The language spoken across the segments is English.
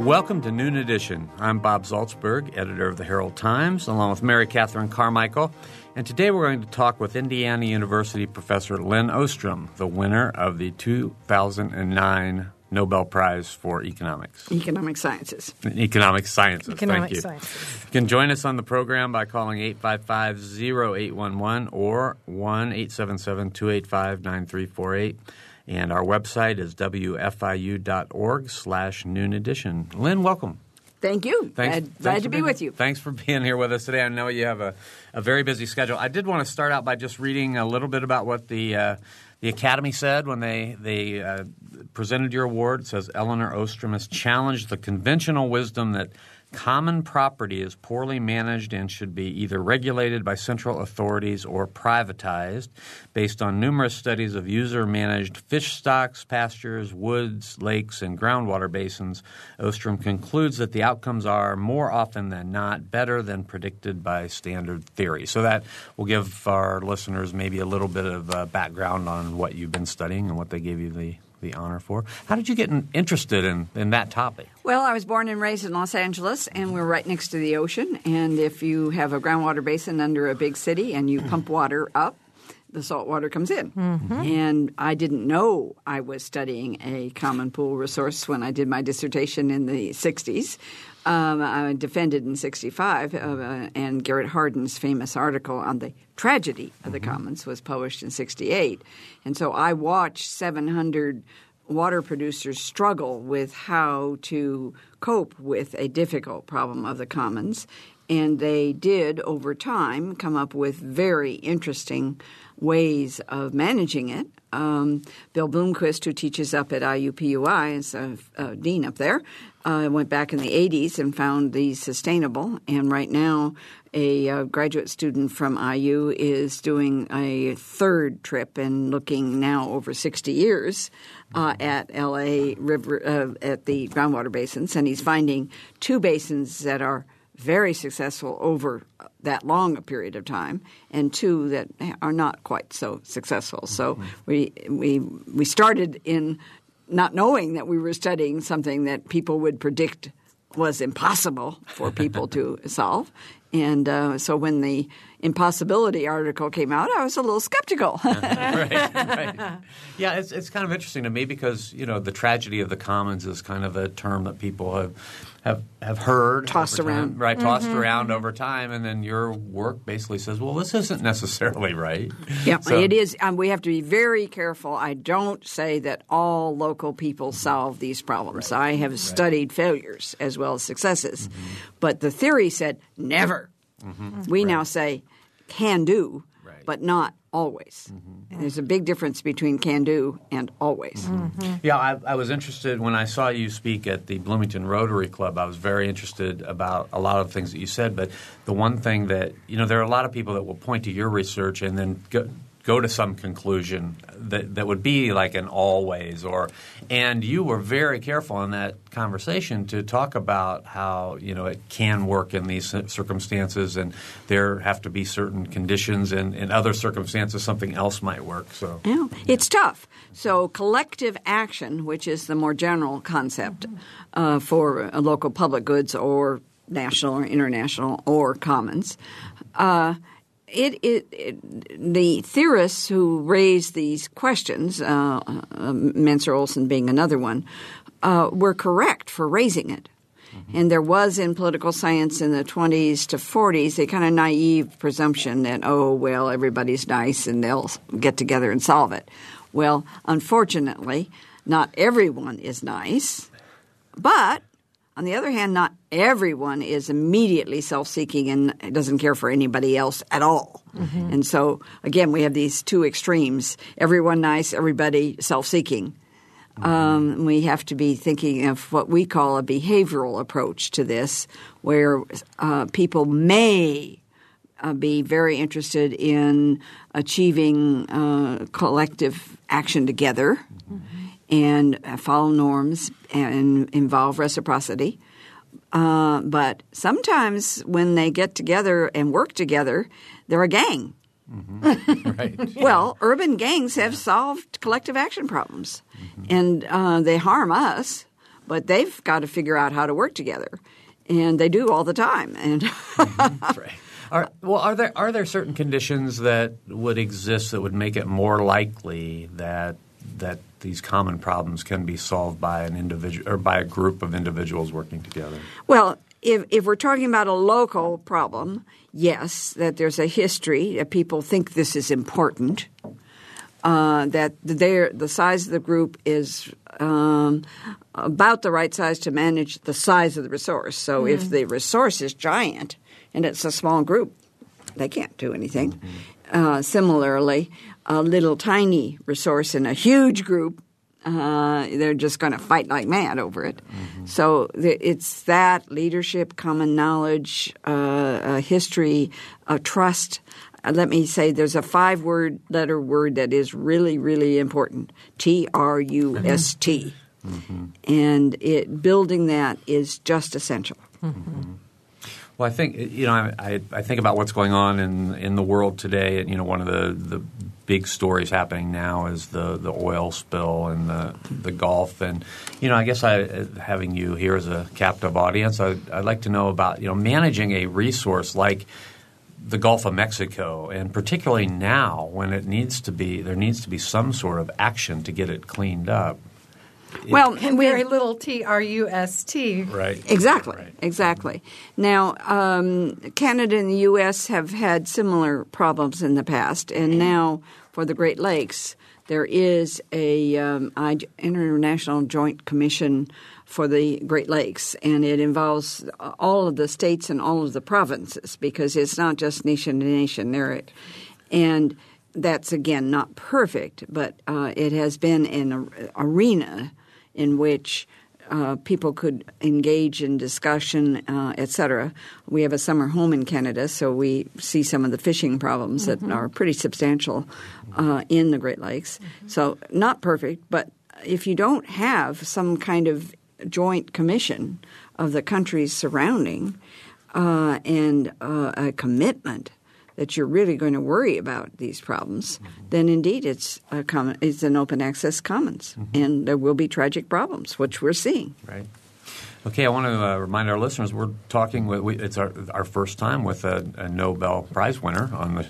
Welcome to Noon Edition. I'm Bob Zaltzberg, editor of the Herald Times, along with Mary Catherine Carmichael. And today we're going to talk with Indiana University professor Lynn Ostrom, the winner of the 2009 Nobel Prize for Economics. Economic Sciences. You can join us on the program by calling 855-0811 or 1-877-285-9348. And our website is wfiu.org/noonedition. Lynn, welcome. Thank you. Glad to be with you. Thanks for being here with us today. I know you have a very busy schedule. I did want to start out by just reading a little bit about what the Academy said when they presented your award. It says, Elinor Ostrom has challenged the conventional wisdom that common property is poorly managed and should be either regulated by central authorities or privatized based on numerous studies of user-managed fish stocks, pastures, woods, lakes, and groundwater basins. Ostrom concludes that the outcomes are more often than not better than predicted by standard theory. So that will give our listeners maybe a little bit of background on what you've been studying and what they gave you the honor for. How did you get interested in that topic? Well, I was born and raised in Los Angeles, and we're right next to the ocean. And if you have a groundwater basin under a big city and you pump water up, the salt water comes in. Mm-hmm. And I didn't know I was studying a common pool resource when I did my dissertation in the 60s. I defended in 65, and Garrett Hardin's famous article on the tragedy of the commons was published in 68. And so I watched 700 water producers struggle with how to cope with a difficult problem of the commons. And they did, over time, come up with very interesting ways of managing it. Bill Bloomquist, who teaches up at IUPUI, is a dean up there, went back in the 80s and found these sustainable. And right now a graduate student from IU is doing a third trip and looking now over 60 years at LA River, at the groundwater basins. And he's finding two basins that are very successful over that long a period of time, and two that are not quite so successful. So we started in not knowing that we were studying something that people would predict was impossible for people to solve. And so when the impossibility article came out, I was a little skeptical. Right. Yeah, it's kind of interesting to me because, you know, the tragedy of the commons is kind of a term that people have heard. Tossed around. Right, tossed around over time. And then your work basically says, well, this isn't necessarily right. Yeah, so it is. We have to be very careful. I don't say that all local people solve these problems. Right. I have studied failures as well as successes. Mm-hmm. But the theory said never. Mm-hmm. We now say can do, but not always. Mm-hmm. And there's a big difference between can do and always. Mm-hmm. Yeah, I was interested when I saw you speak at the Bloomington Rotary Club. I was very interested about a lot of things that you said. But the one thing that – you know, there are a lot of people that will point to your research and then go to some conclusion that would be like an always or – and you were very careful in that conversation to talk about how, you know, it can work in these circumstances and there have to be certain conditions and in other circumstances something else might work. So it's tough. So collective action, which is the more general concept for local public goods or national or international or commons, the theorists who raised these questions, Mancur Olson being another one, were correct for raising it. Mm-hmm. And there was in political science in the 20s to 40s a kind of naive presumption that, oh, well, everybody's nice and they'll get together and solve it. Well, unfortunately, not everyone is nice, but On the other hand, not everyone is immediately self-seeking and doesn't care for anybody else at all. Mm-hmm. And so, again, we have these two extremes, everyone nice, everybody self-seeking. We have to be thinking of what we call a behavioral approach to this, where people may be very interested in achieving collective action together and follow norms and involve reciprocity. But sometimes when they get together and work together, they're a gang. Mm-hmm. Right. Well, urban gangs have solved collective action problems, and they harm us, but they've got to figure out how to work together, and they do all the time. And right. Are there certain conditions that would exist that would make it more likely that these common problems can be solved by an individual or by a group of individuals working together? Well, if we're talking about a local problem, yes, that there's a history that people think this is important, that the size of the group is about the right size to manage the size of the resource. So if the resource is giant and it's a small group, they can't do anything. Similarly, a little tiny resource in a huge group, they're just going to fight like mad over it. So it's that leadership, common knowledge, history, trust. Let me say there's a five-letter word that is really, really important, T-R-U-S-T. And building that is just essential. Well, I think I think about what's going on in the world today, and one of the big stories happening now is the oil spill and the Gulf. And I guess having you here as a captive audience, I'd like to know about managing a resource like the Gulf of Mexico, and particularly now when there needs to be some sort of action to get it cleaned up. Well, and very little T-R-U-S-T. Right. Exactly. Right. Exactly. Now, Canada and the U.S. have had similar problems in the past, and now for the Great Lakes, there is a International Joint Commission for the Great Lakes, and it involves all of the states and all of the provinces because it's not just nation to nation. That's, again, not perfect, but it has been an arena in which people could engage in discussion, et cetera. We have a summer home in Canada, so we see some of the fishing problems that are pretty substantial in the Great Lakes. So not perfect, but if you don't have some kind of joint commission of the countries surrounding and a commitment that you're really going to worry about these problems, then indeed it's an open access commons, and there will be tragic problems, which we're seeing. Right. Okay, I want to remind our listeners we're talking – it's our first time with a Nobel Prize winner on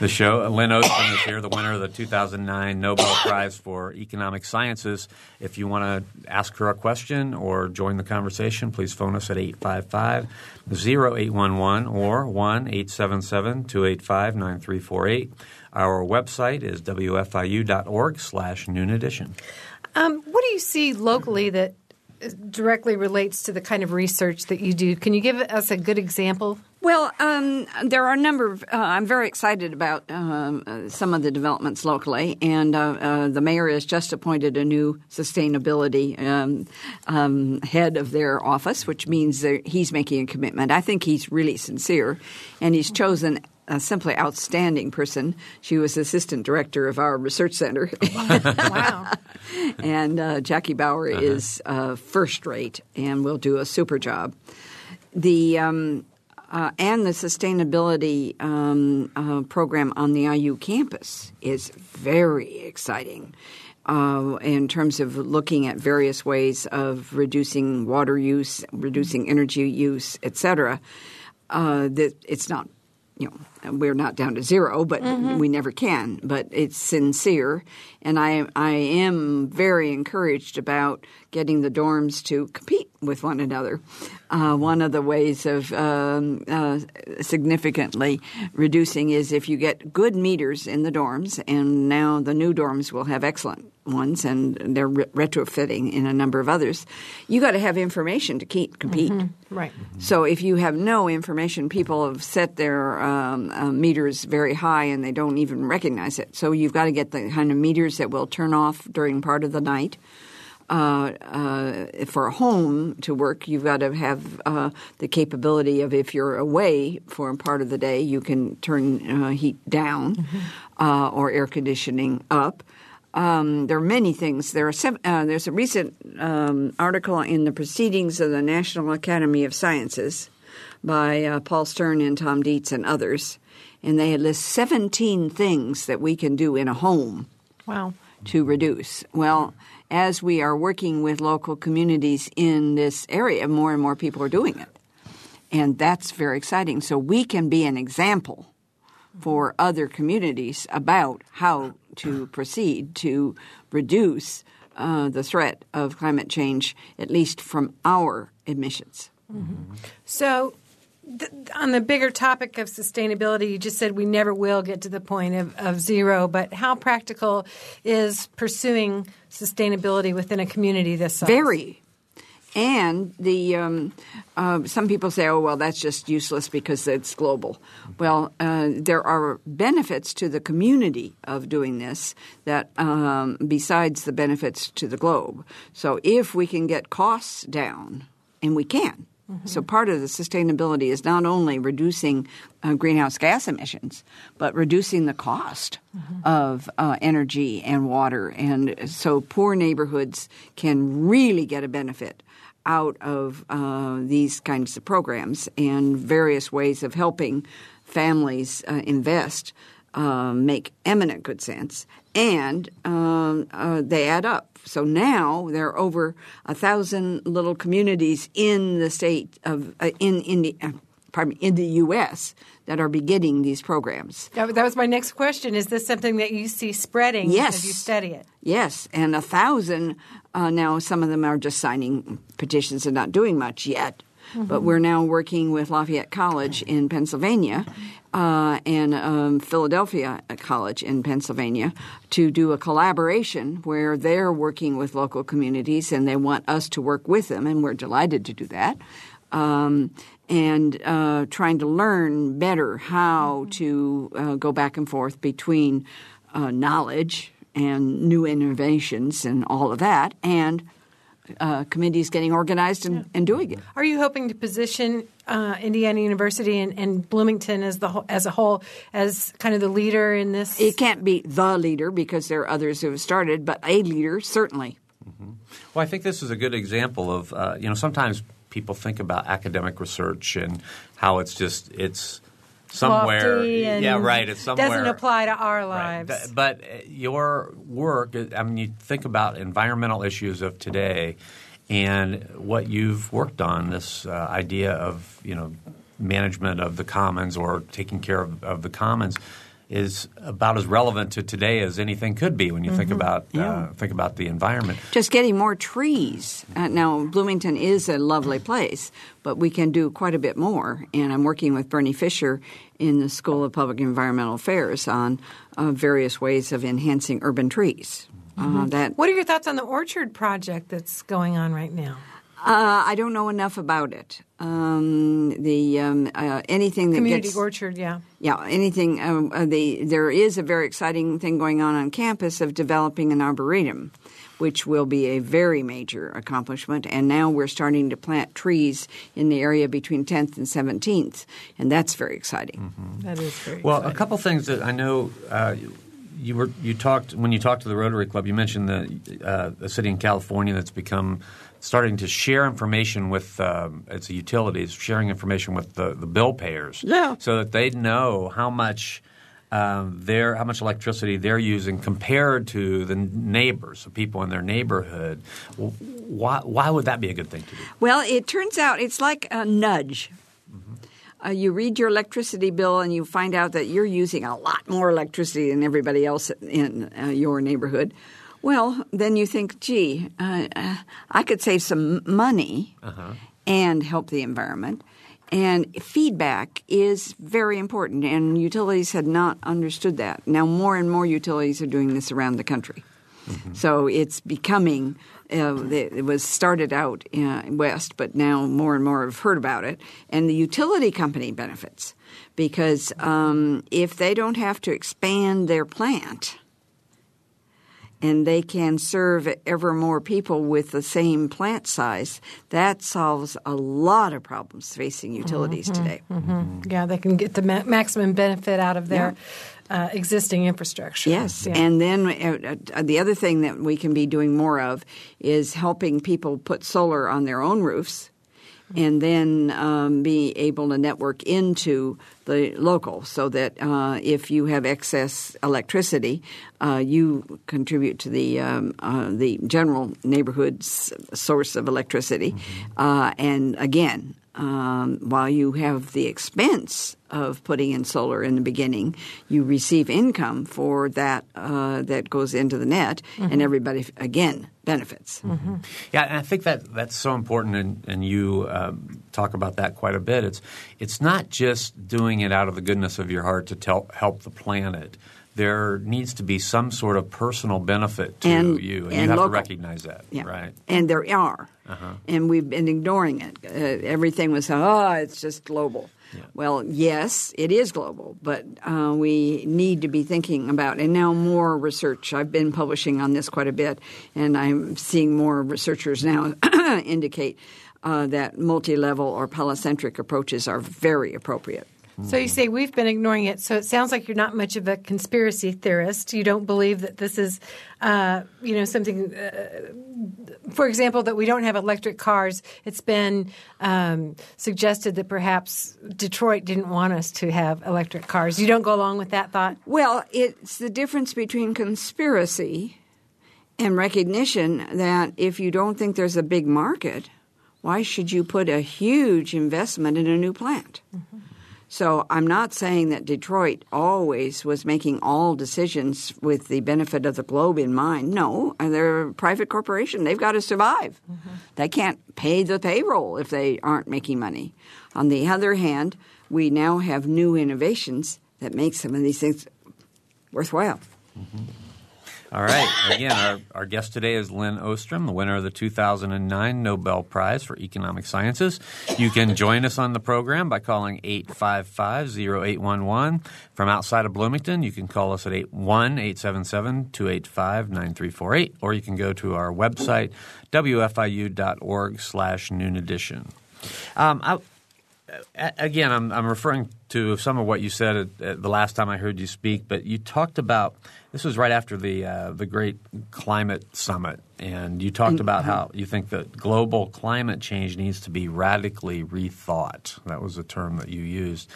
the show. Lynn Ostrom is here, the winner of the 2009 Nobel Prize for Economic Sciences. If you want to ask her a question or join the conversation, please phone us at 855-0811 or 1-877-285-9348. Our website is wfiu.org/noonedition. What do you see locally that directly relates to the kind of research that you do? Can you give us a good example? Well, there are a number of I'm very excited about some of the developments locally, and the mayor has just appointed a new sustainability head of their office, which means that he's making a commitment. I think he's really sincere, and he's chosen a simply outstanding person. She was assistant director of our research center. Wow. And Jackie Bauer is first rate and will do a super job. And the sustainability program on the IU campus is very exciting in terms of looking at various ways of reducing water use, reducing energy use, et cetera. It's not we're not down to zero, but we never can. But it's sincere, and I am very encouraged about getting the dorms to compete with one another. One of the ways of significantly reducing is if you get good meters in the dorms, and now the new dorms will have excellent ones, and they're retrofitting in a number of others. You got to have information to compete. Mm-hmm. Right. Mm-hmm. So if you have no information, people have set their meters very high and they don't even recognize it. So you've got to get the kind of meters that will turn off during part of the night. For a home to work, you've got to have the capability of, if you're away for a part of the day, you can turn heat down mm-hmm. Or air conditioning up. There are many things. There's a recent article in the Proceedings of the National Academy of Sciences by Paul Stern and Tom Dietz and others, and they list 17 things that we can do in a home wow. to reduce. Well, as we are working with local communities in this area, more and more people are doing it, and that's very exciting. So we can be an example for other communities about how to proceed to reduce the threat of climate change, at least from our emissions. Mm-hmm. So on the bigger topic of sustainability, you just said we never will get to the point of zero, but how practical is pursuing sustainability within a community this size? Very. And the some people say, oh, well, that's just useless because it's global. Well, there are benefits to the community of doing this that besides the benefits to the globe. So if we can get costs down, and we can. Mm-hmm. So part of the sustainability is not only reducing greenhouse gas emissions, but reducing the cost mm-hmm. of energy and water. And so poor neighborhoods can really get a benefit out of these kinds of programs and various ways of helping families invest make eminent good sense, and they add up. So now there are over 1,000 little communities in the state of in the U.S. that are beginning these programs. That was my next question. Is this something that you see spreading yes. as you study it? Yes. And 1,000 now, some of them are just signing petitions and not doing much yet. Mm-hmm. But we're now working with Lafayette College in Pennsylvania and Philadelphia College in Pennsylvania to do a collaboration where they're working with local communities and they want us to work with them, and we're delighted to do that, and trying to learn better how mm-hmm. to go back and forth between knowledge and new innovations and all of that and committees getting organized and doing it. Are you hoping to position Indiana University and Bloomington as a whole as kind of the leader in this? It can't be the leader because there are others who have started, but a leader certainly. Mm-hmm. Well, I think this is a good example of sometimes people think about academic research and how it's somewhere, yeah, right. It's somewhere doesn't apply to our lives. Right. But your work, I mean, you think about environmental issues of today, and what you've worked on this idea of management of the commons or taking care of the commons is about as relevant to today as anything could be when you mm-hmm. think about the environment. Just getting more trees. Now, Bloomington is a lovely place, but we can do quite a bit more. And I'm working with Bernie Fisher in the School of Public Environmental Affairs on various ways of enhancing urban trees. Mm-hmm. What are your thoughts on the orchard project that's going on right now? I don't know enough about it. Anything that community gets orchard, anything. There is a very exciting thing going on campus of developing an arboretum, which will be a very major accomplishment. And now we're starting to plant trees in the area between 10th and 17th, and that's very exciting. Mm-hmm. That is very exciting. Well, a couple things that I know. You talked to the Rotary Club. You mentioned a city in California that's become starting to share information with its utilities, sharing information with the bill payers, so that they know how much electricity they're using compared to the neighbors, the people in their neighborhood. Why would that be a good thing to do? Well, it turns out it's like a nudge. Mm-hmm. You read your electricity bill and you find out that you're using a lot more electricity than everybody else in your neighborhood. Well, then you think, gee, I could save some money and help the environment. And feedback is very important, and utilities had not understood that. Now more and more utilities are doing this around the country. Mm-hmm. So it's becoming it was started out west, but now more and more have heard about it. And the utility company benefits because if they don't have to expand their plant and they can serve ever more people with the same plant size, that solves a lot of problems facing utilities today. Mm-hmm. Yeah, they can get the maximum benefit out of their existing infrastructure. Yes. Yeah. And then the other thing that we can be doing more of is helping people put solar on their own roofs and then be able to network into the local so that if you have excess electricity, you contribute to the general neighborhood's source of electricity. And again, while you have the expense of putting in solar in the beginning, you receive income for that that goes into the net, and everybody, again, benefits. Mm-hmm. Yeah, and I think that that's so important, and you talk about that quite a bit. It's not just doing it out of the goodness of your heart to help the planet. There needs to be some sort of personal benefit to you, and you have to recognize that, right? And there are, and we've been ignoring it. Everything was, it's just global. Yeah. Well, yes, it is global, but we need to be thinking about – and now more research. I've been publishing on this quite a bit, and I'm seeing more researchers now indicate that multi-level or polycentric approaches are very appropriate. So you say we've been ignoring it. So it sounds like you're not much of a conspiracy theorist. You don't believe that this is, something. For example, that we don't have electric cars. It's been suggested that perhaps Detroit didn't want us to have electric cars. You don't go along with that thought? Well, it's the difference between conspiracy and recognition that if you don't think there's a big market, why should you put a huge investment in a new plant? Mm-hmm. So I'm not saying that Detroit always was making all decisions with the benefit of the globe in mind. No, they're a private corporation. They've got to survive. Mm-hmm. They can't pay the payroll if they aren't making money. On the other hand, we now have new innovations that make some of these things worthwhile. Mm-hmm. All right. Again, our guest today is Lynn Ostrom, the winner of the 2009 Nobel Prize for Economic Sciences. You can join us on the program by calling 855-0811. From outside of Bloomington, you can call us at 1-877-285-9348, or you can go to our website, wfiu.org/noonedition. Again, I'm referring to some of what you said at the last time I heard you speak, but you talked about – this was right after the Great Climate Summit, and you talked about how you think that global climate change needs to be radically rethought. That was a term that you used.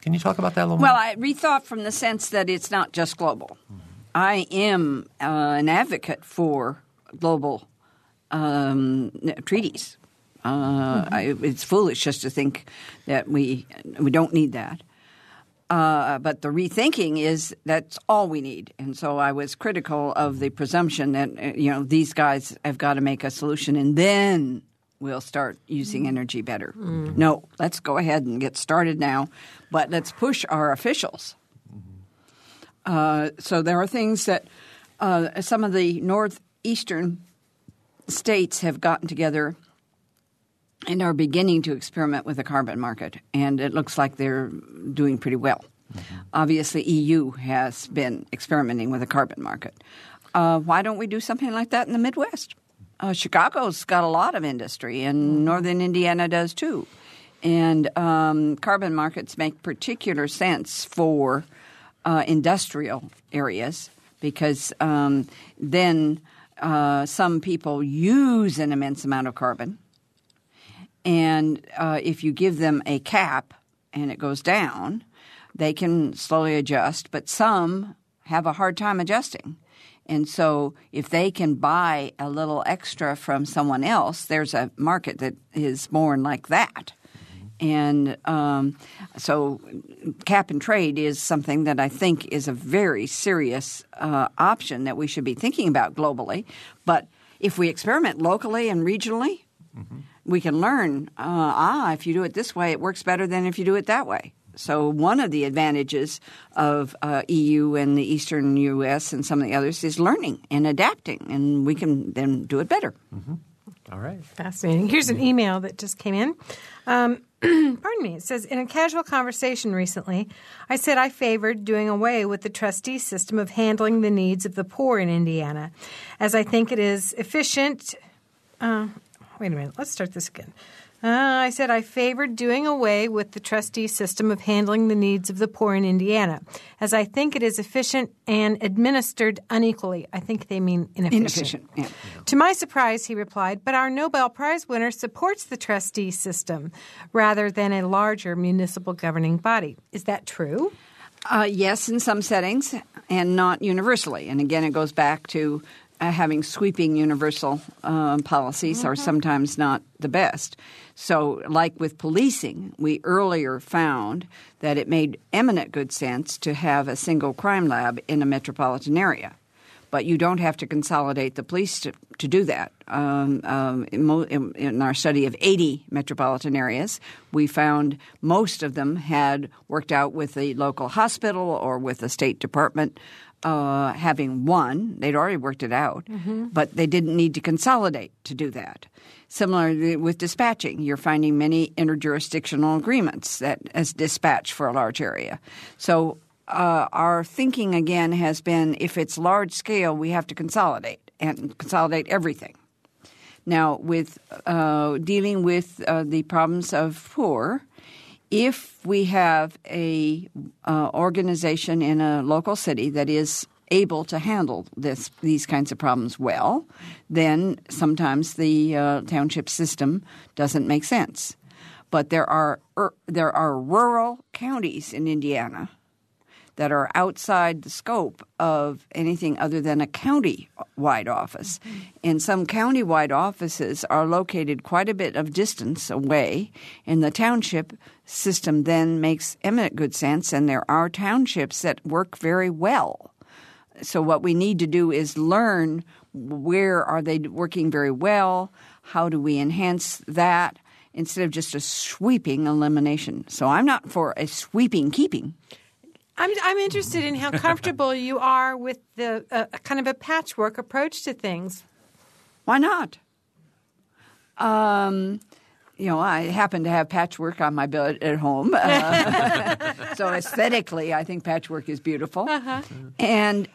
Can you talk about that a little more? Well, rethought from the sense that it's not just global. Mm-hmm. I am an advocate for global treaties. It's foolish just to think that we don't need that. But the rethinking is that's all we need. And so I was critical of the presumption that, these guys have got to make a solution and then we'll start using energy better. Mm-hmm. No, let's go ahead and get started now, but let's push our officials. So there are things that some of the northeastern states have gotten together and are beginning to experiment with the carbon market, and it looks like they're doing pretty well. Mm-hmm. Obviously, EU has been experimenting with the carbon market. Why don't we do something like that in the Midwest? Chicago's got a lot of industry, and northern Indiana does too. And carbon markets make particular sense for industrial areas because then some people use an immense amount of carbon. And if you give them a cap and it goes down, they can slowly adjust. But some have a hard time adjusting. And so if they can buy a little extra from someone else, there's a market that is born like that. And so cap and trade is something that I think is a very serious option that we should be thinking about globally. But if we experiment locally and regionally, mm-hmm. we can learn, if you do it this way, it works better than if you do it that way. So one of the advantages of EU and the eastern U.S. and some of the others is learning and adapting, and we can then do it better. Mm-hmm. All right. Fascinating. Here's an email that just came in. Pardon me. It says, in a casual conversation recently, I said I favored doing away with the trustee system of handling the needs of the poor in Indiana, as I think it is efficient. Wait a minute. Let's start this again. I said I favored doing away with the trustee system of handling the needs of the poor in Indiana, as I think it is efficient and administered unequally. I think they mean inefficient. Yeah. To my surprise, he replied, but our Nobel Prize winner supports the trustee system rather than a larger municipal governing body. Is that true? Yes, in some settings and not universally. And again, it goes back to having sweeping universal policies mm-hmm. are sometimes not the best. So like with policing, we earlier found that it made eminent good sense to have a single crime lab in a metropolitan area. But you don't have to consolidate the police to do that. In our study of 80 metropolitan areas, we found most of them had worked out with the local hospital or with the State Department having one. They'd already worked it out, mm-hmm. but they didn't need to consolidate to do that. Similarly with dispatching, you're finding many interjurisdictional agreements that as dispatch for a large area. So our thinking, again, has been if it's large scale, we have to consolidate and consolidate everything. Now, with dealing with the problems of poor, if we have a organization in a local city that is able to handle these kinds of problems well, then sometimes the township system doesn't make sense. But there are rural counties in Indiana that are outside the scope of anything other than a county-wide office. Mm-hmm. And some county-wide offices are located quite a bit of distance away, and the township system then makes eminent good sense, and there are townships that work very well. So what we need to do is learn where are they working very well, how do we enhance that, instead of just a sweeping elimination. So I'm not for a sweeping keeping. I'm interested in how comfortable you are with the kind of a patchwork approach to things. Why not? I happen to have patchwork on my bed at home. So aesthetically, I think patchwork is beautiful. Uh-huh. And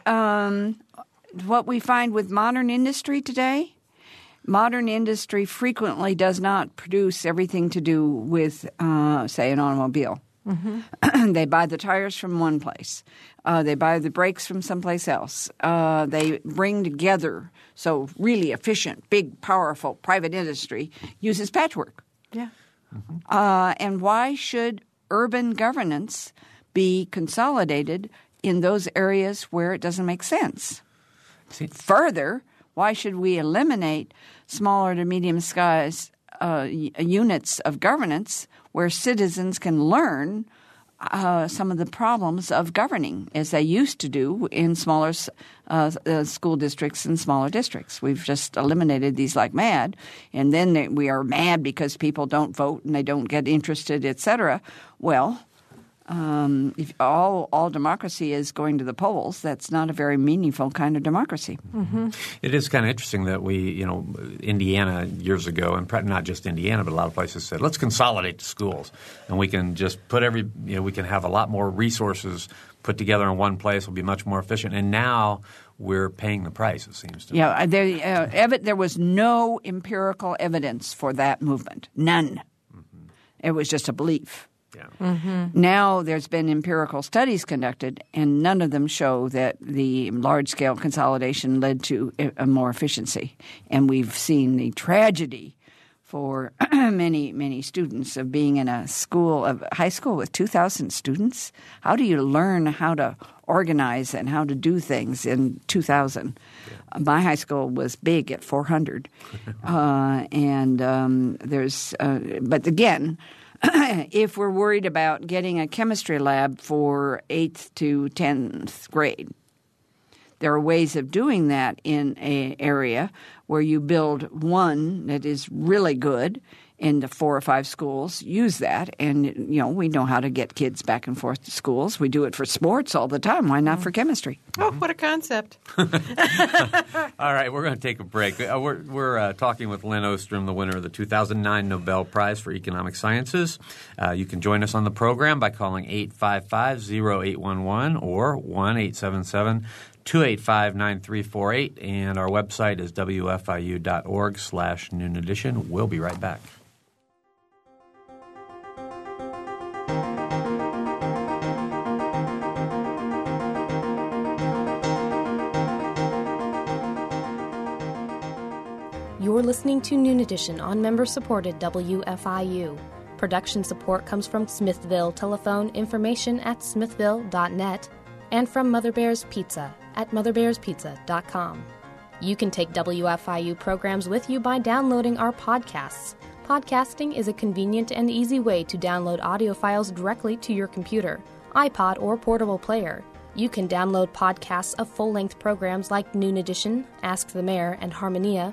what we find with modern industry today, modern industry frequently does not produce everything to do with, say, an automobile. Mm-hmm. They buy the tires from one place. They buy the brakes from someplace else. They bring together. So really efficient, big, powerful private industry uses patchwork. Yeah. Mm-hmm. And why should urban governance be consolidated in those areas where it doesn't make sense? Further, why should we eliminate smaller to medium-sized units of governance where citizens can learn some of the problems of governing as they used to do in smaller school districts and smaller districts. We've just eliminated these like mad, and then we are mad because people don't vote and they don't get interested, et cetera. Well, if all democracy is going to the polls, that's not a very meaningful kind of democracy. Mm-hmm. It is kind of interesting that we, Indiana years ago, and not just Indiana, but a lot of places said, let's consolidate the schools, and we can just put we can have a lot more resources put together in one place. Will be much more efficient. And now we're paying the price, it seems to me. Yeah, there was no empirical evidence for that movement. None. Mm-hmm. It was just a belief. Yeah. Mm-hmm. Now there's been empirical studies conducted, and none of them show that the large-scale consolidation led to a more efficiency. And we've seen the tragedy for many, many students of being in high school with 2,000 students. How do you learn how to organize and how to do things in 2,000? Yeah. My high school was big at 400. But again – if we're worried about getting a chemistry lab for 8th to 10th grade. There are ways of doing that in an area where you build one that is really good in the 4 or 5 schools, use that. And, you know, we know how to get kids back and forth to schools. We do it for sports all the time. Why not for chemistry? Oh, what a concept. All right. We're going to take a break. We're talking with Lynn Ostrom, the winner of the 2009 Nobel Prize for Economic Sciences. You can join us on the program by calling 855-0811 or 1-877-285-9348. And our website is wfiu.org/noonedition. We'll be right back. You're listening to Noon Edition on member-supported WFIU. Production support comes from Smithville. Telephone information at smithville.net and from Mother Bear's Pizza at motherbearspizza.com. You can take WFIU programs with you by downloading our podcasts. Podcasting is a convenient and easy way to download audio files directly to your computer, iPod, or portable player. You can download podcasts of full-length programs like Noon Edition, Ask the Mayor, and Harmonia,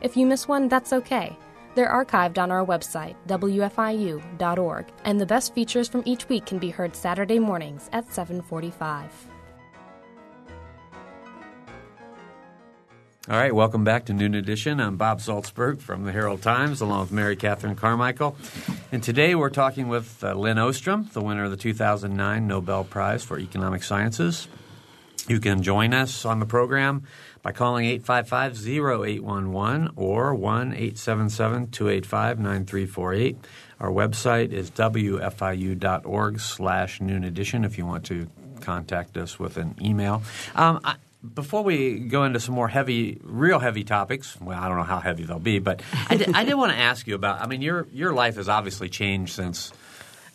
If you miss one, that's okay. They're archived on our website, wfiu.org, and the best features from each week can be heard Saturday mornings at 7:45. All right, welcome back to Noon Edition. I'm Bob Zaltzberg from the Herald Times, along with Mary Catherine Carmichael. And today we're talking with Lynn Ostrom, the winner of the 2009 Nobel Prize for Economic Sciences. You can join us on the program by calling 855-0811 or 1-877-285-9348. Our website is wfiu.org/noonedition if you want to contact us with an email. Before we go into some more heavy, real heavy topics, well, I don't know how heavy they'll be, but I did want to ask you about – I mean, your life has obviously changed since –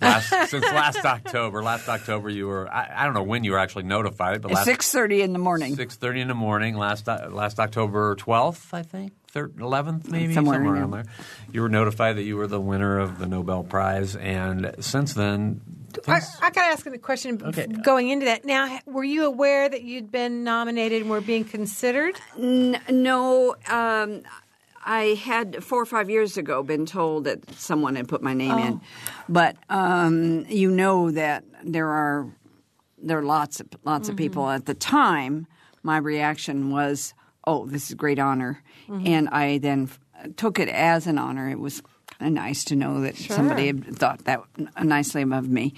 Since last October. Last October you were – I don't know when you were actually notified. But 6:30 in the morning. 6:30 in the morning. Last October 12th, I think, 11th maybe, somewhere around there. You were notified that you were the winner of the Nobel Prize, and since then – I got to ask a question going into that. Now, were you aware that you'd been nominated and were being considered? No. I had 4 or 5 years ago been told that someone had put my name in. But you know that there are lots of people. At the time, my reaction was, oh, this is a great honor. And I then took it as an honor. It was kind of nice to know that somebody had thought that nicely of me.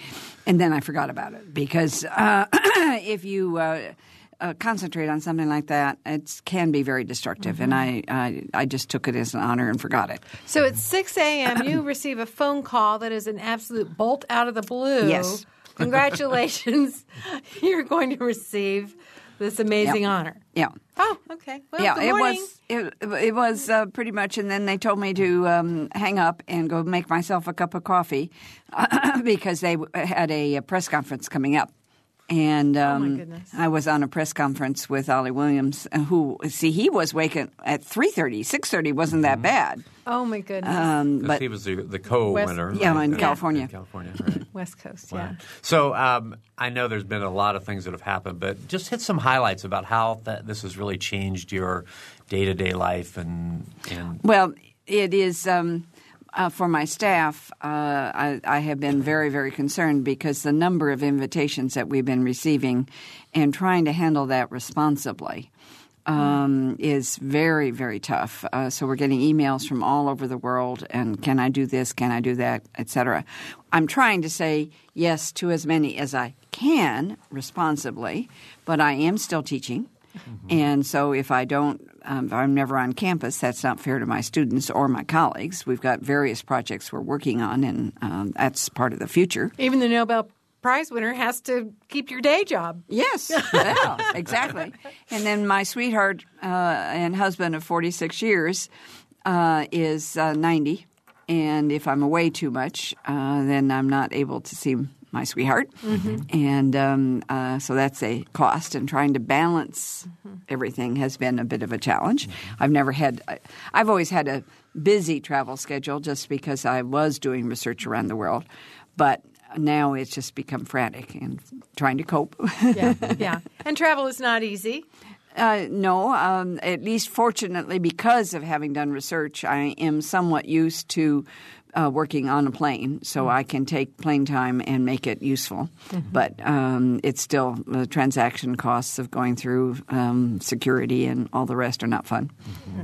And then I forgot about it because if you concentrate on something like that, it can be very destructive. And I just took it as an honor and forgot it. So at 6 a.m. you receive a phone call that is an absolute bolt out of the blue. Yes. Congratulations. You're going to receive this amazing honor. Yeah. Oh, okay. Well, good morning. It was pretty much, and then they told me to hang up and go make myself a cup of coffee because they had a press conference coming up. And I was on a press conference with Ollie Williams, who – see, he was waking at 3:30. 6:30 wasn't that bad. Oh, my goodness. But he was the co-winner. In California. In California, right. West Coast, yeah. Wow. So I know there's been a lot of things that have happened, but just hit some highlights about how this has really changed your day-to-day life and – Well, it is for my staff, I have been very, very concerned because the number of invitations that we've been receiving and trying to handle that responsibly is very, very tough. So we're getting emails from all over the world and can I do this, can I do that, et cetera. I'm trying to say yes to as many as I can responsibly, but I am still teaching. Mm-hmm. And so if I'm never on campus, that's not fair to my students or my colleagues. We've got various projects we're working on, and that's part of the future. Even the Nobel Prize winner has to keep your day job. Yes, well, exactly. And then my sweetheart and husband of 46 years is 90. And if I'm away too much, then I'm not able to see my sweetheart. Mm-hmm. And so that's a cost. And trying to balance everything has been a bit of a challenge. I've always had a busy travel schedule just because I was doing research around the world. But now it's just become frantic and trying to cope. Yeah. And travel is not easy. No, at least fortunately, because of having done research, I am somewhat used to working on a plane, so I can take plane time and make it useful. Mm-hmm. But it's still the transaction costs of going through security and all the rest are not fun. Mm-hmm.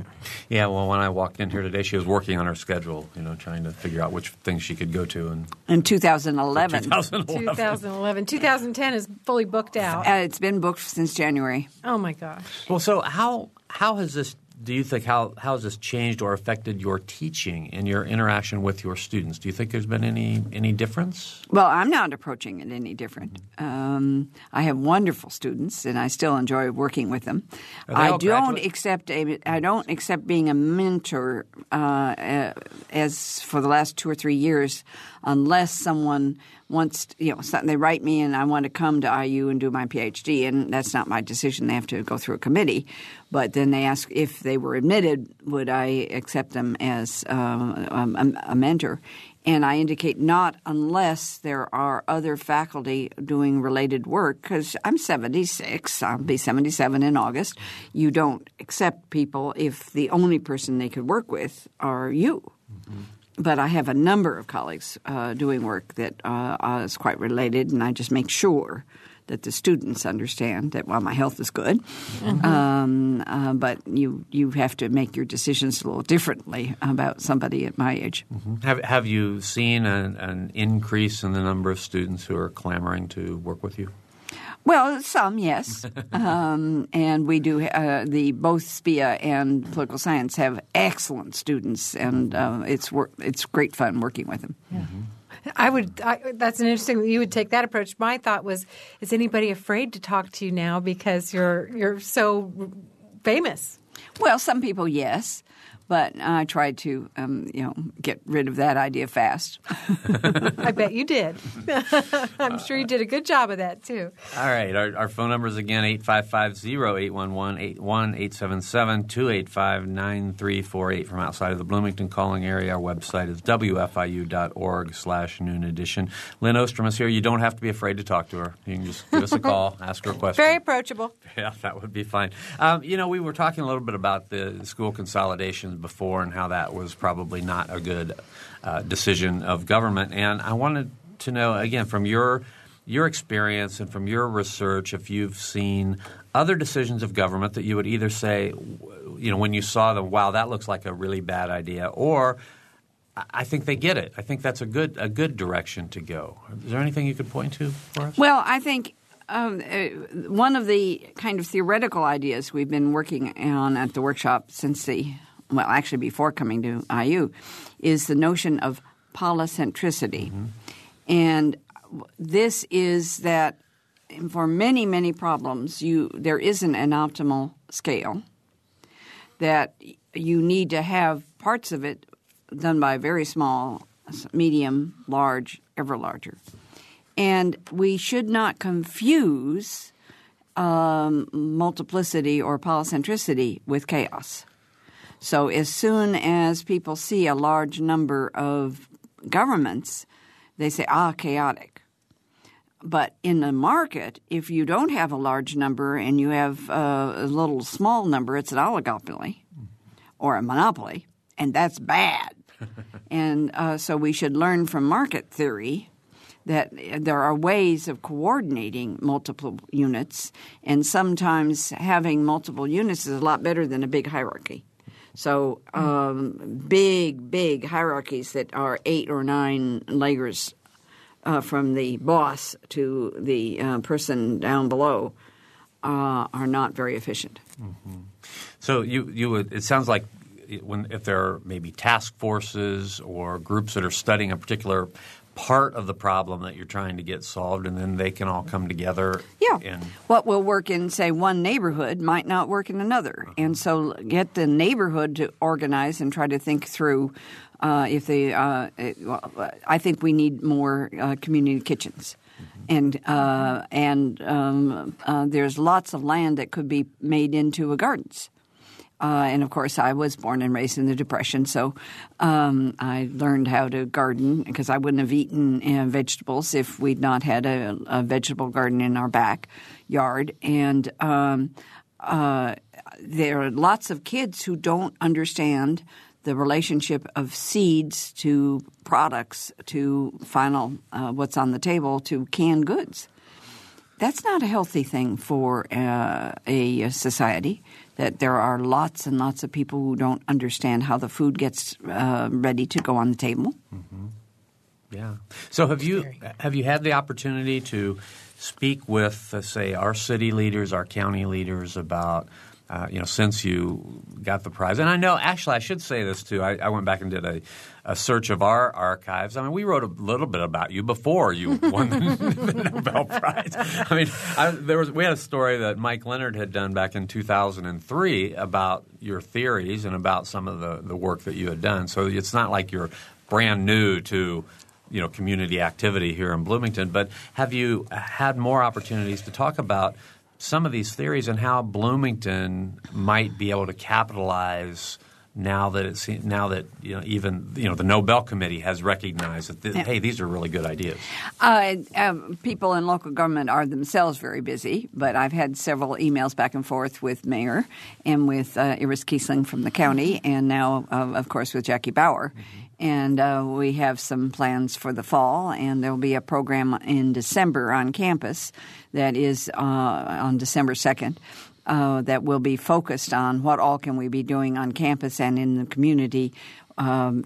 Yeah, well, when I walked in here today, she was working on her schedule, trying to figure out which things she could go to. And in 2010 is fully booked out. It's been booked since January. Oh my gosh. Well, so how has this? Do you think how has this changed or affected your teaching and your interaction with your students? Do you think there's been any difference? Well, I'm not approaching it any different. I have wonderful students, and I still enjoy working with them. I don't accept being a mentor as for the last 2 or 3 years, unless someone wants they write me and I want to come to IU and do my PhD, and that's not my decision. They have to go through a committee. But then they ask if they were admitted, would I accept them as a mentor? And I indicate not unless there are other faculty doing related work, because I'm 76. I'll be 77 in August. You don't accept people if the only person they could work with are you. Mm-hmm. But I have a number of colleagues doing work that is quite related, and I just make sure that the students understand that while my health is good, mm-hmm. But you have to make your decisions a little differently about somebody at my age. Mm-hmm. Have you seen an increase in the number of students who are clamoring to work with you? Well, some, yes. And we do both SPIA and political science have excellent students, and it's great fun working with them. Yeah. Mm-hmm. That's an interesting – you would take that approach. My thought was, is anybody afraid to talk to you now because you're so famous? Well, some people, yes. But I tried to, get rid of that idea fast. I bet you did. I'm sure you did a good job of that, too. All right. Our phone number is, again, 855-0811-877-285-9348 from outside of the Bloomington calling area. Our website is wfiu.org/noon edition. Lynn Ostrom is here. You don't have to be afraid to talk to her. You can just give us a call, ask her a question. Very approachable. Yeah, that would be fine. We were talking a little bit about the school consolidations before and how that was probably not a good decision of government. And I wanted to know, again, from your experience and from your research, if you've seen other decisions of government that you would either say, when you saw them, wow, that looks like a really bad idea, or I think they get it. I think that's a good direction to go. Is there anything you could point to for us? Well, I think one of the kind of theoretical ideas we've been working on at the workshop since before coming to IU, is the notion of polycentricity. Mm-hmm. And this is that for many, many problems, there isn't an optimal scale, that you need to have parts of it done by very small, medium, large, ever larger. And we should not confuse multiplicity or polycentricity with chaos. So as soon as people see a large number of governments, they say, chaotic. But in the market, if you don't have a large number and you have a little small number, it's an oligopoly or a monopoly, and that's bad. And so we should learn from market theory that there are ways of coordinating multiple units, and sometimes having multiple units is a lot better than a big hierarchy. So big hierarchies that are 8 or 9 layers from the boss to the person down below are not very efficient. Mm-hmm. So you would, it sounds like if there are maybe task forces or groups that are studying a particular part of the problem that you're trying to get solved, and then they can all come together. Yeah. What will work in, say, one neighborhood might not work in another. Uh-huh. And so get the neighborhood to organize and try to think through if they I think we need more community kitchens. Mm-hmm. And there's lots of land that could be made into gardens. And, of course, I was born and raised in the Depression, so I learned how to garden because I wouldn't have eaten vegetables if we'd not had a vegetable garden in our backyard. And there are lots of kids who don't understand the relationship of seeds to products to final what's on the table to canned goods. That's not a healthy thing for a society. That there are lots and lots of people who don't understand how the food gets ready to go on the table. Mm-hmm. Yeah. So have you had the opportunity to speak with, say, our city leaders, our county leaders about since you got the prize? And I know – actually, I should say this too. I went back and did a search of our archives. I mean, we wrote a little bit about you before you won the Nobel Prize. I mean, we had a story that Mike Leonard had done back in 2003 about your theories and about some of the work that you had done. So it's not like you're brand new to – community activity here in Bloomington. But have you had more opportunities to talk about some of these theories and how Bloomington might be able to capitalize now that the Nobel Committee has recognized that, hey, these are really good ideas? People in local government are themselves very busy, but I've had several emails back and forth with Mayor and with Iris Kiesling from the county and now, of course, with Jackie Bauer. Mm-hmm. And we have some plans for the fall, and there will be a program in December on campus that is on December 2nd that will be focused on what all can we be doing on campus and in the community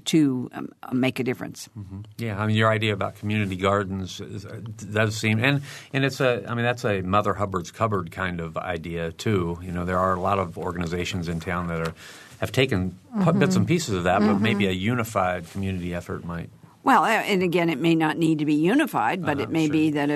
to make a difference. Mm-hmm. Yeah, I mean, your idea about community gardens does seem – and it's a – I mean, that's a Mother Hubbard's Cupboard kind of idea too. You know, there are a lot of organizations in town that have taken bits and pieces of that, but maybe a unified community effort might. Well, and again, it may not need to be unified, but it may be that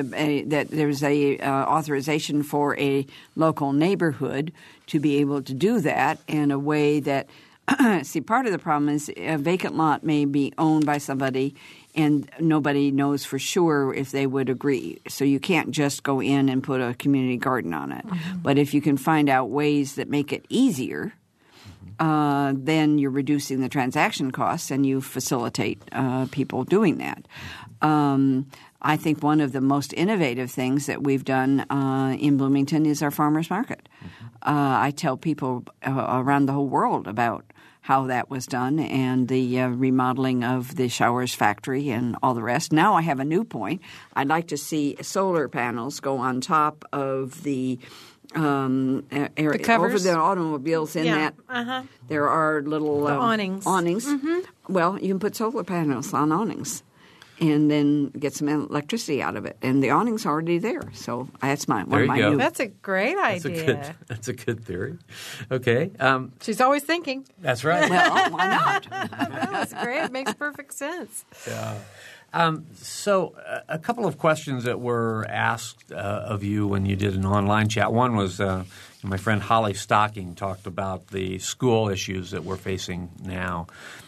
that there's a authorization for a local neighborhood to be able to do that in a way that – see, part of the problem is a vacant lot may be owned by somebody and nobody knows for sure if they would agree. So you can't just go in and put a community garden on it. Mm-hmm. But if you can find out ways that make it easier – then you're reducing the transaction costs and you facilitate people doing that. I think one of the most innovative things that we've done in Bloomington is our farmers market. I tell people around the whole world about how that was done and the remodeling of the Showers factory and all the rest. Now I have a new point. I'd like to see solar panels go on top of the over the automobiles in that. Uh-huh. There are little awnings. Mm-hmm. Well, you can put solar panels on awnings and then get some electricity out of it. And the awning's already there. So that's one of my new – That's a great idea. That's a good theory. Okay. She's always thinking. That's right. Well, why not? That's great. It makes perfect sense. Yeah. So a couple of questions that were asked of you when you did an online chat. One was my friend Holly Stocking talked about the school issues that we're facing now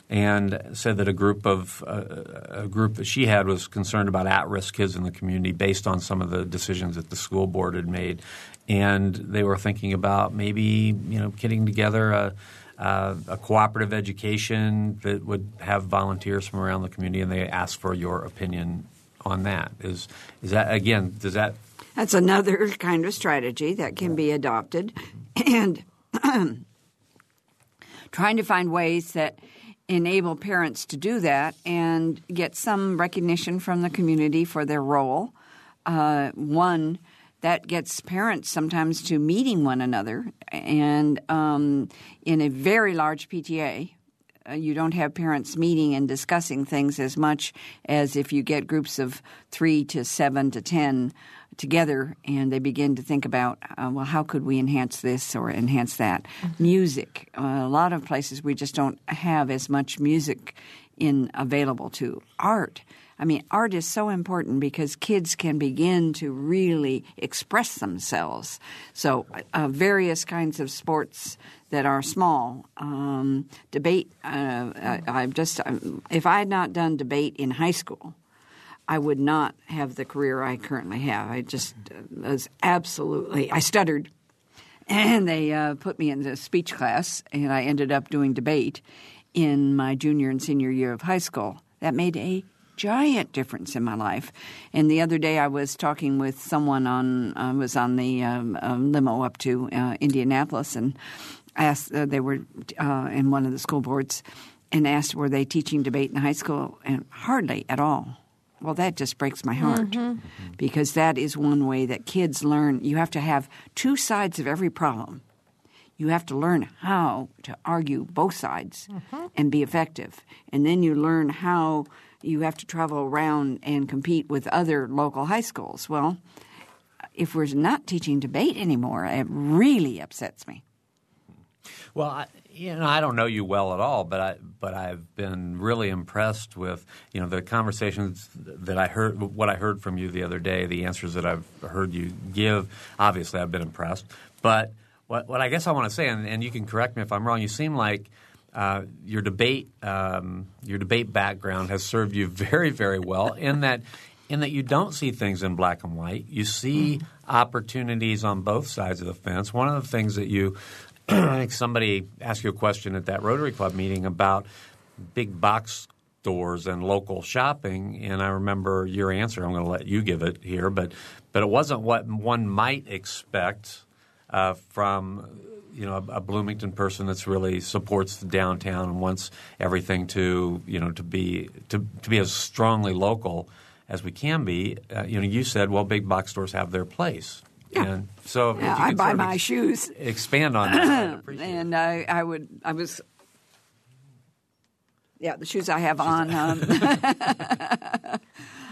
and said that a group that she had was concerned about at-risk kids in the community based on some of the decisions that the school board had made. And they were thinking about maybe getting together a cooperative education that would have volunteers from around the community, and they asked for your opinion on that. Is that, again, does that – That's another kind of strategy that can be adopted. And trying to find ways that enable parents to do that and get some recognition from the community for their role. One – that gets parents sometimes to meeting one another, and in a very large PTA, you don't have parents meeting and discussing things as much as if you get groups of 3 to 7 to 10 together and they begin to think about, well, how could we enhance this or enhance that? Mm-hmm. Music. A lot of places we just don't have as much music available to art. I mean, art is so important because kids can begin to really express themselves. So various kinds of sports that are small. Debate. If I had not done debate in high school, I would not have the career I currently have. I just was absolutely – I stuttered. And they put me in the speech class, and I ended up doing debate in my junior and senior year of high school. That made a giant difference in my life. And the other day I was talking with someone on was on the limo up to Indianapolis and asked they were in one of the school boards and asked were they teaching debate in high school, and hardly at all. Well, that just breaks my heart mm-hmm. because that is one way that kids learn. You have to have two sides of every problem. You have to learn how to argue both sides mm-hmm. and be effective. And then you learn how you have to travel around and compete with other local high schools. Well, if we're not teaching debate anymore, it really upsets me. Well, I don't know you well at all, but I've been really impressed with, you know, the conversations that I heard, what I heard from you the other day, the answers that I've heard you give. Obviously, I've been impressed. But what I guess I want to say, and you can correct me if I'm wrong, you seem like your debate background has served you very, very well in that you don't see things in black and white. You see opportunities on both sides of the fence. One of the things that you I think somebody asked you a question at that Rotary Club meeting about big box stores and local shopping, and I remember your answer. I'm going to let you give it here, but it wasn't what one might expect from – you know, a Bloomington person that's really supports the downtown and wants everything to, you know, to be as strongly local as we can be. You know, you said, well, big box stores have their place. Yeah. And so if you I buy my shoes. Expand on that. I'd appreciate it. And I was. Yeah, the shoes I have on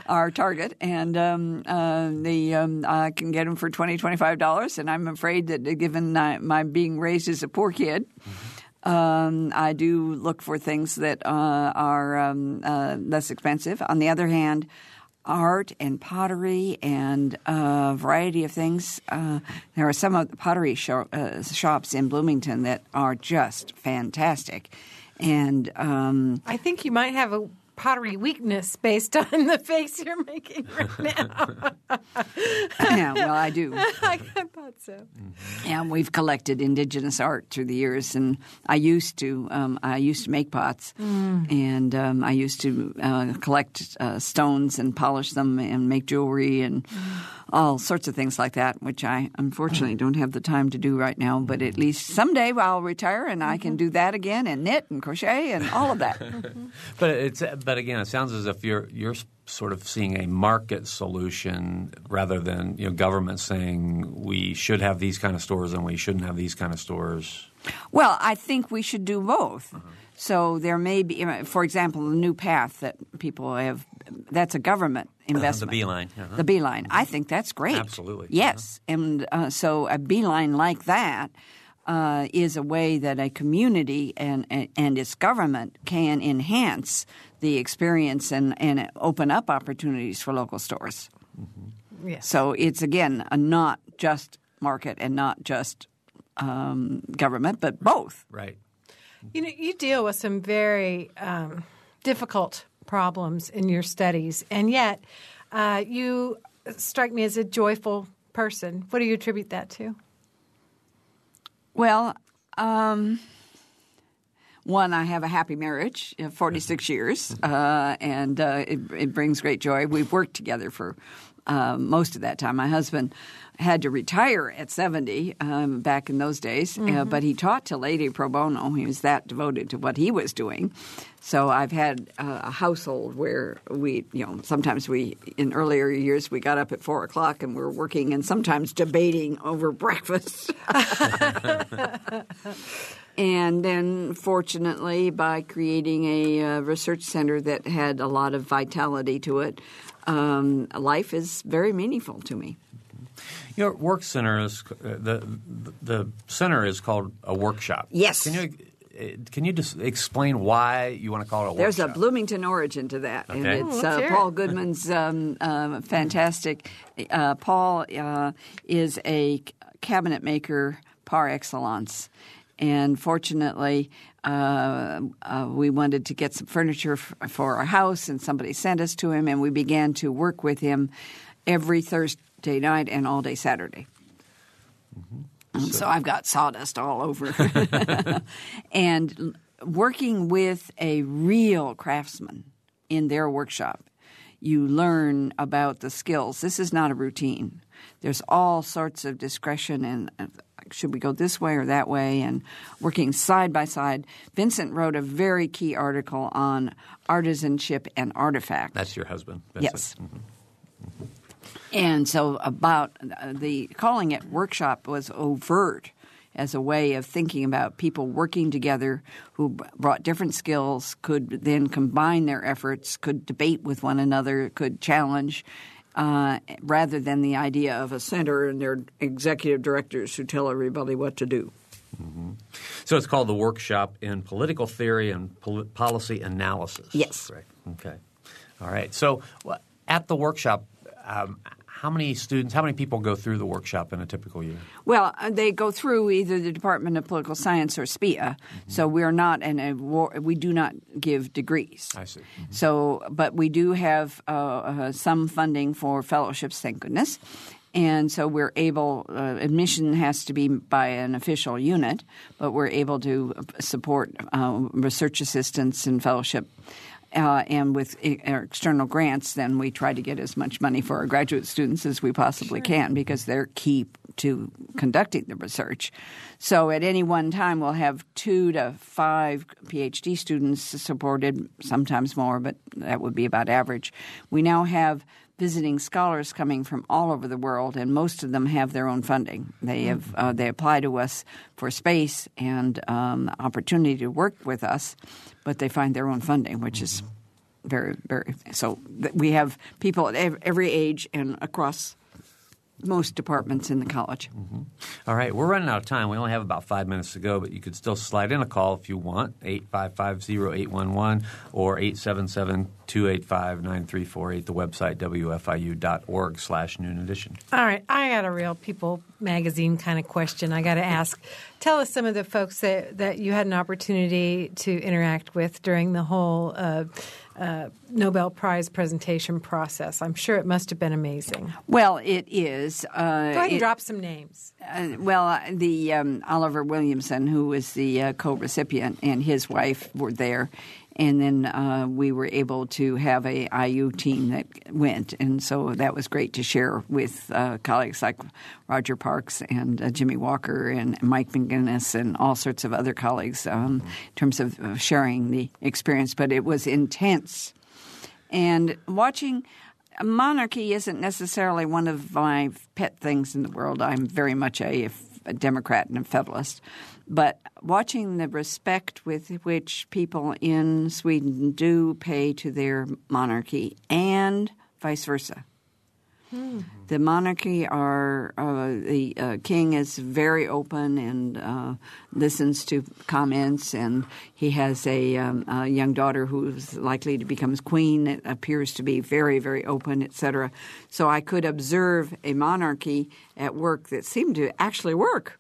are Target, and I can get them for $20, $25. And I'm afraid that given my being raised as a poor kid, I do look for things that are less expensive. On the other hand, art and pottery and a variety of things. There are some of the pottery shops in Bloomington that are just fantastic. And I think you might have a pottery weakness based on the face you're making right now. Yeah, well, I do. I thought so. And we've collected indigenous art through the years, and I used to make pots, and I used to collect stones and polish them and make jewelry and all sorts of things like that, which I unfortunately don't have the time to do right now. But at least someday I'll retire and I can do that again and knit and crochet and all of that. But again, it sounds as if you're sort of seeing a market solution rather than, you know, government saying we should have these kind of stores and we shouldn't have these kind of stores. Well, I think we should do both. Uh-huh. So there may be, for example, the new path that people have. That's a government investment. The Beeline. Uh-huh. The Beeline. I think that's great. Absolutely. Yes. Uh-huh. And so a Beeline like that is a way that a community and its government can enhance the experience and open up opportunities for local stores. Mm-hmm. Yes. So it's, again, not just market and not just government, but both. Right. You know, you deal with some very difficult problems in your studies, and yet you strike me as a joyful person. What do you attribute that to? Well, one, I have a happy marriage, 46 years, and it brings great joy. We've worked together for most of that time. My husband had to retire at 70 back in those days, mm-hmm. But he taught till 80 pro bono. He was that devoted to what he was doing. So I've had a household where we, you know, sometimes in earlier years, we got up at 4 o'clock and we were working and sometimes debating over breakfast. And then fortunately, by creating a research center that had a lot of vitality to it, life is very meaningful to me. Your work center is the center is called a workshop. Yes. Can you just explain why you want to call it a workshop? There's a Bloomington origin to that, and it's Paul Goodman's fantastic. Paul is a cabinet maker par excellence, and fortunately we wanted to get some furniture for our house, and somebody sent us to him, and we began to work with him every Thursday night and all day Saturday. Mm-hmm. So I've got sawdust all over. And working with a real craftsman in their workshop, you learn about the skills. This is not a routine. There's all sorts of discretion and should we go this way or that way, and working side by side. Vincent wrote a very key article on artisanship and artifact. That's your husband, Vincent. Yes. Mm-hmm. Mm-hmm. And so about the – calling it workshop was overt as a way of thinking about people working together who brought different skills, could then combine their efforts, could debate with one another, could challenge, rather than the idea of a center and their executive directors who tell everybody what to do. Mm-hmm. So it's called the Workshop in Political Theory and Policy Analysis. Yes. Right. Okay. All right. So at the workshop – how many people go through the workshop in a typical year? Well, they go through either the Department of Political Science or SPIA. Mm-hmm. So we are not we do not give degrees. I see. Mm-hmm. So, but we do have some funding for fellowships, thank goodness. And so we're able admission has to be by an official unit, but we're able to support research assistance and fellowship. And with external grants, then we try to get as much money for our graduate students as we possibly can, because they're key to conducting the research. So at any one time, we'll have 2 to 5 PhD students supported, sometimes more, but that would be about average. We now have visiting scholars coming from all over the world, and most of them have their own funding. They apply to us for space and opportunity to work with us, but they find their own funding, which is very, very – so we have people at every age and across most departments in the college. Mm-hmm. All right. We're running out of time. We only have about 5 minutes to go, but you could still slide in a call if you want, 855-0811 or 877-285-9348, the website wfiu.org/noon edition. All right. I got a real People magazine kind of question I got to ask. Tell us some of the folks that you had an opportunity to interact with during the whole Nobel Prize presentation process. I'm sure it must have been amazing. Well, it is. Go ahead and drop some names. The Oliver Williamson, who was the co-recipient, and his wife were there. And then we were able to have a IU team that went. And so that was great to share with colleagues like Roger Parks and Jimmy Walker and Mike McGuinness and all sorts of other colleagues in terms of sharing the experience. But it was intense. And watching monarchy isn't necessarily one of my pet things in the world. I'm very much a Democrat and a Federalist. But watching the respect with which people in Sweden do pay to their monarchy and vice versa. Hmm. The monarchy are the king is very open and listens to comments, and he has a young daughter who's likely to become queen. It appears to be very, very open, etc. So I could observe a monarchy at work that seemed to actually work.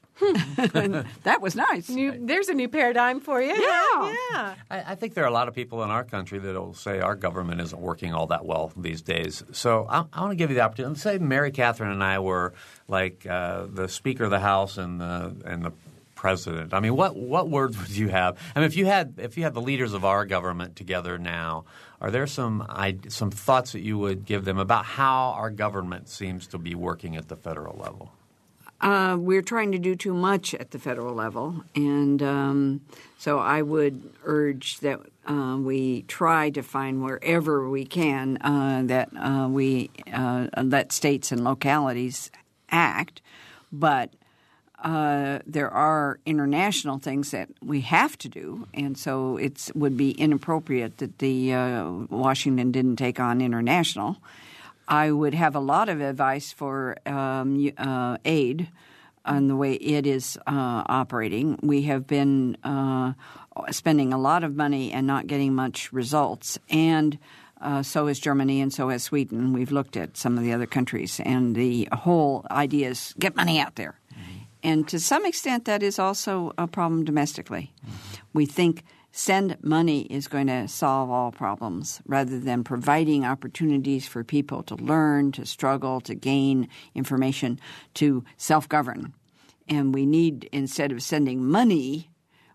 That was nice. There's a new paradigm for you. Yeah. I think there are a lot of people in our country that will say our government isn't working all that well these days. So I want to give you the opportunity. Say Mary Catherine and I were like the Speaker of the House and the President. I mean, what words would you have? I mean, if you had the leaders of our government together now, are there some thoughts that you would give them about how our government seems to be working at the federal level? We're trying to do too much at the federal level, and so I would urge that we try to find wherever we can that we let states and localities act. But there are international things that we have to do, and so it would be inappropriate that Washington didn't take on international. I would have a lot of advice for aid on the way it is operating. We have been spending a lot of money and not getting much results, and so is Germany and so has Sweden. We've looked at some of the other countries, and the whole idea is get money out there. Mm-hmm. And to some extent that is also a problem domestically. Mm-hmm. We think send money is going to solve all problems rather than providing opportunities for people to learn, to struggle, to gain information, to self-govern. And we need, instead of sending money,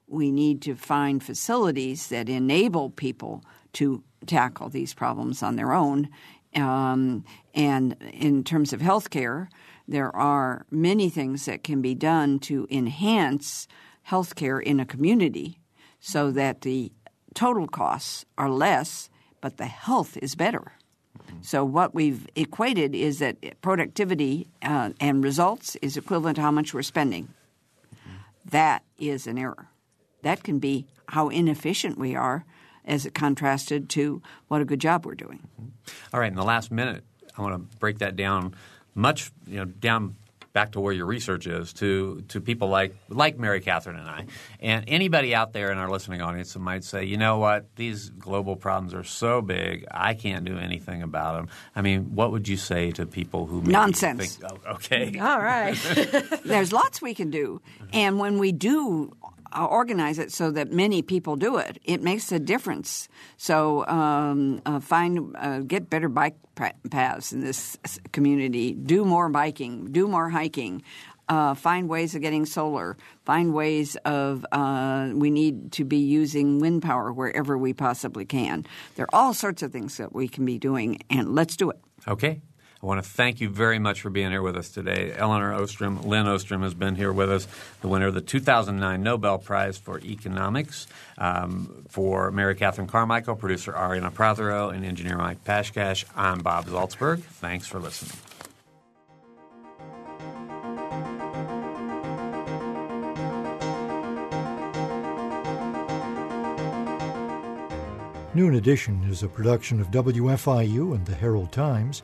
we need to find facilities that enable people to tackle these problems on their own. And in terms of healthcare, there are many things that can be done to enhance healthcare in a community, so that the total costs are less, but the health is better. Mm-hmm. So what we've equated is that productivity and results is equivalent to how much we're spending. Mm-hmm. That is an error. That can be how inefficient we are as it contrasted to what a good job we're doing. Mm-hmm. All right. In the last minute, I want to break that down much down back to where your research is, to people like Mary Catherine and I, and anybody out there in our listening audience that might say, you know what, these global problems are so big, I can't do anything about them. I mean, what would you say to people who maybe nonsense. Think, oh, okay. All right. There's lots we can do. And when we do organize it so that many people do it, it makes a difference. So get better bike paths in this community. Do more biking. Do more hiking. Find ways of getting solar. Find ways of we need to be using wind power wherever we possibly can. There are all sorts of things that we can be doing, and let's do it. Okay. I want to thank you very much for being here with us today. Elinor Ostrom, Lynn Ostrom has been here with us, the winner of the 2009 Nobel Prize for Economics. For Mary Catherine Carmichael, producer Ariana Prothero, and engineer Mike Pashkash, I'm Bob Zaltzberg. Thanks for listening. Noon Edition is a production of WFIU and the Herald Times.